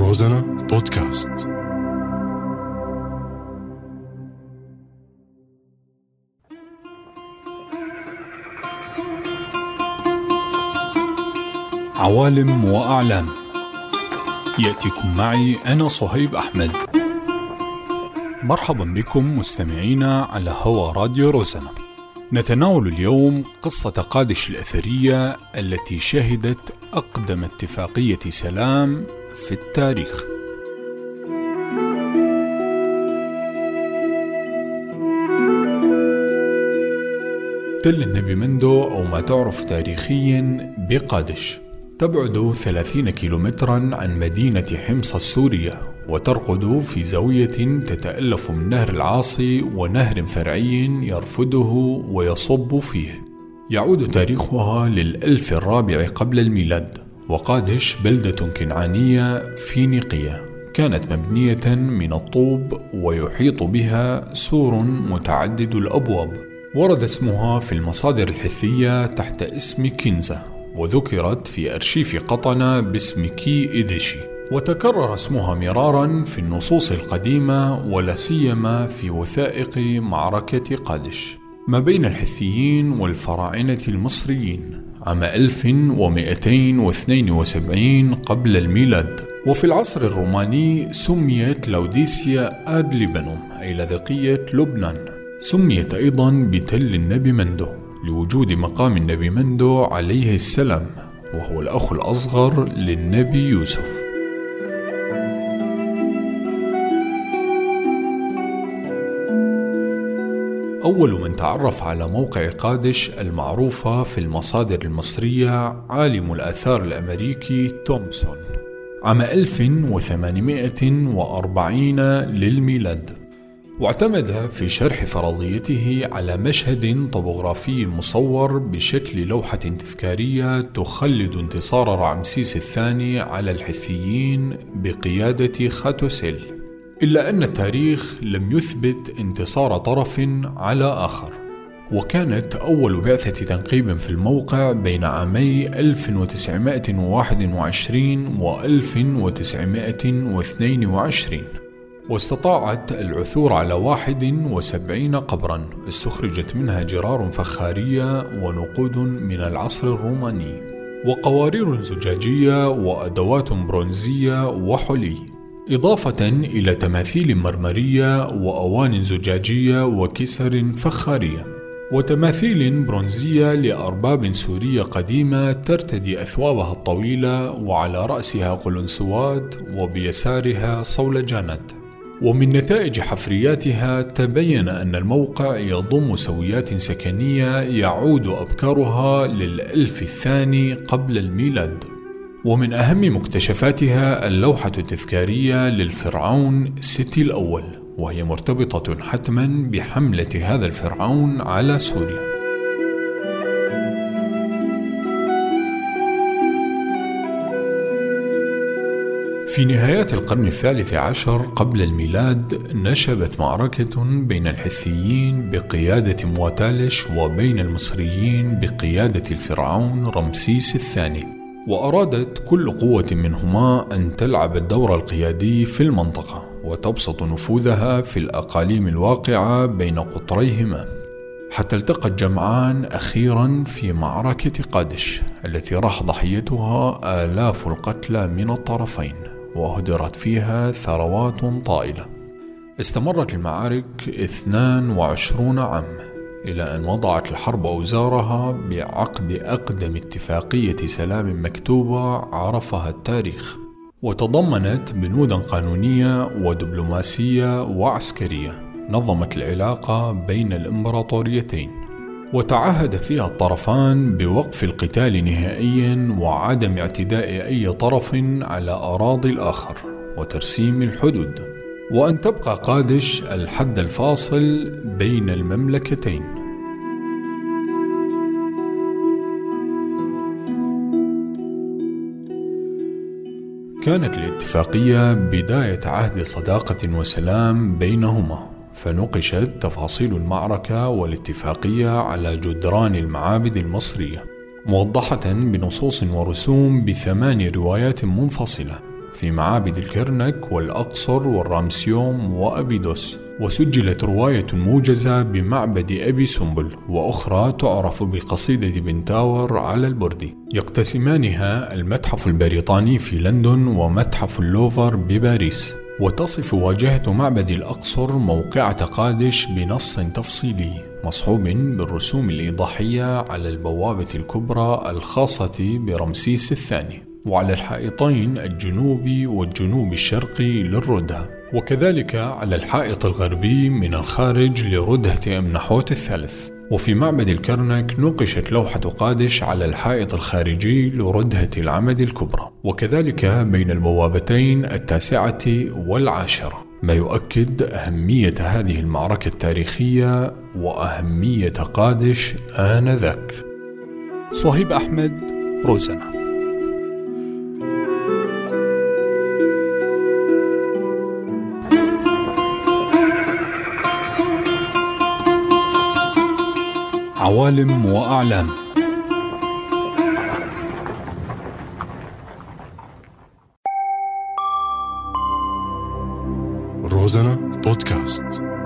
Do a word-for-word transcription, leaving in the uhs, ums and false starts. روزانا بودكاست. عوالم وأعلام يأتيكم معي أنا صهيب أحمد. مرحبا بكم مستمعينا على هوا راديو روزانا. نتناول اليوم قصة قادش الأثرية التي شهدت أقدم اتفاقية سلام في التاريخ. تل النبي مندو أو ما تعرف تاريخيا بقادش تبعد ثلاثين كيلومترا عن مدينة حمص السورية، وترقد في زاوية تتألف من نهر العاصي ونهر فرعي يرفده ويصب فيه. يعود تاريخها للألف الرابع قبل الميلاد. وقادش بلدة كنعانية فينيقية كانت مبنية من الطوب ويحيط بها سور متعدد الأبواب. ورد اسمها في المصادر الحثية تحت اسم كنزة، وذكرت في أرشيف قطنة باسم كي إيديشي، وتكرر اسمها مرارا في النصوص القديمة ولا سيما في وثائق معركة قادش ما بين الحثيين والفراعنة المصريين عام ألف ومئتين واثنين وسبعين قبل الميلاد. وفي العصر الروماني سميت لاوديسيا آد لبنوم أي لاذقية لبنان. سميت أيضا بتل النبي مندو لوجود مقام النبي مندو عليه السلام، وهو الأخ الأصغر للنبي يوسف. أول من تعرف على موقع قادش المعروفة في المصادر المصرية عالم الآثار الأمريكي تومسون عام ألف وثمانمئة وأربعين للميلاد، واعتمد في شرح فرضيته على مشهد طبوغرافي مصور بشكل لوحة تذكارية تخلد انتصار رمسيس الثاني على الحثيين بقيادة خاتوسيل، إلا أن التاريخ لم يثبت انتصار طرف على آخر. وكانت أول بعثة تنقيب في الموقع بين عامي ألف وتسعمئة وواحد وعشرين و ألف وتسعمئة واثنين وعشرين، واستطاعت العثور على واحد وسبعين قبرا استخرجت منها جرار فخارية ونقود من العصر الروماني وقوارير زجاجية وأدوات برونزية وحلي، إضافة إلى تماثيل مرمرية وأوان زجاجية وكسر فخارية وتماثيل برونزية لأرباب سورية قديمة ترتدي أثوابها الطويلة وعلى رأسها قلنسوات وبيسارها صولجانات. ومن نتائج حفرياتها تبين أن الموقع يضم سويات سكنية يعود أبكارها للألف الثاني قبل الميلاد. ومن أهم مكتشفاتها اللوحة التذكارية للفرعون ستي الأول، وهي مرتبطة حتما بحملة هذا الفرعون على سوريا. في نهايات القرن الثالث عشر قبل الميلاد نشبت معركة بين الحثيين بقيادة موتالش وبين المصريين بقيادة الفرعون رمسيس الثاني، وأرادت كل قوة منهما أن تلعب الدور القيادي في المنطقة وتبسط نفوذها في الأقاليم الواقعة بين قطريهما، حتى التقى الجمعان أخيرا في معركة قادش التي راح ضحيتها آلاف القتلى من الطرفين وأهدرت فيها ثروات طائلة. استمرت المعارك اثنان وعشرون عام إلى أن وضعت الحرب أوزارها بعقد أقدم اتفاقية سلام مكتوبة عرفها التاريخ، وتضمنت بنودا قانونية ودبلوماسية وعسكرية نظمت العلاقة بين الإمبراطوريتين، وتعهد فيها الطرفان بوقف القتال نهائيا وعدم اعتداء أي طرف على أراضي الآخر وترسيم الحدود، وأن تبقى قادش الحد الفاصل بين المملكتين. كانت الاتفاقية بداية عهد صداقة وسلام بينهما، فنقشت تفاصيل المعركة والاتفاقية على جدران المعابد المصرية موضحة بنصوص ورسوم بثمان روايات منفصلة، في معابد الكرنك والأقصر والرمسيوم وأبيدوس. وسجلت رواية موجزة بمعبد أبي سنبل وأخرى تعرف بقصيدة بنتاور على البردي، يقتسمانها المتحف البريطاني في لندن ومتحف اللوفر بباريس. وتصف واجهة معبد الأقصر موقعة قادش بنص تفصيلي مصحوب بالرسوم الإيضاحية على البوابة الكبرى الخاصة برمسيس الثاني، وعلى الحائطين الجنوبي والجنوب الشرقي للردهة، وكذلك على الحائط الغربي من الخارج لردهة أمنحوت الثالث. وفي معبد الكرنك نوقشت لوحة قادش على الحائط الخارجي لردهة العمد الكبرى، وكذلك بين البوابتين التاسعة والعاشرة، ما يؤكد أهمية هذه المعركة التاريخية وأهمية قادش آنذاك. صهيب أحمد، روزانا. عوالم وأعلام. روزانا بودكاست.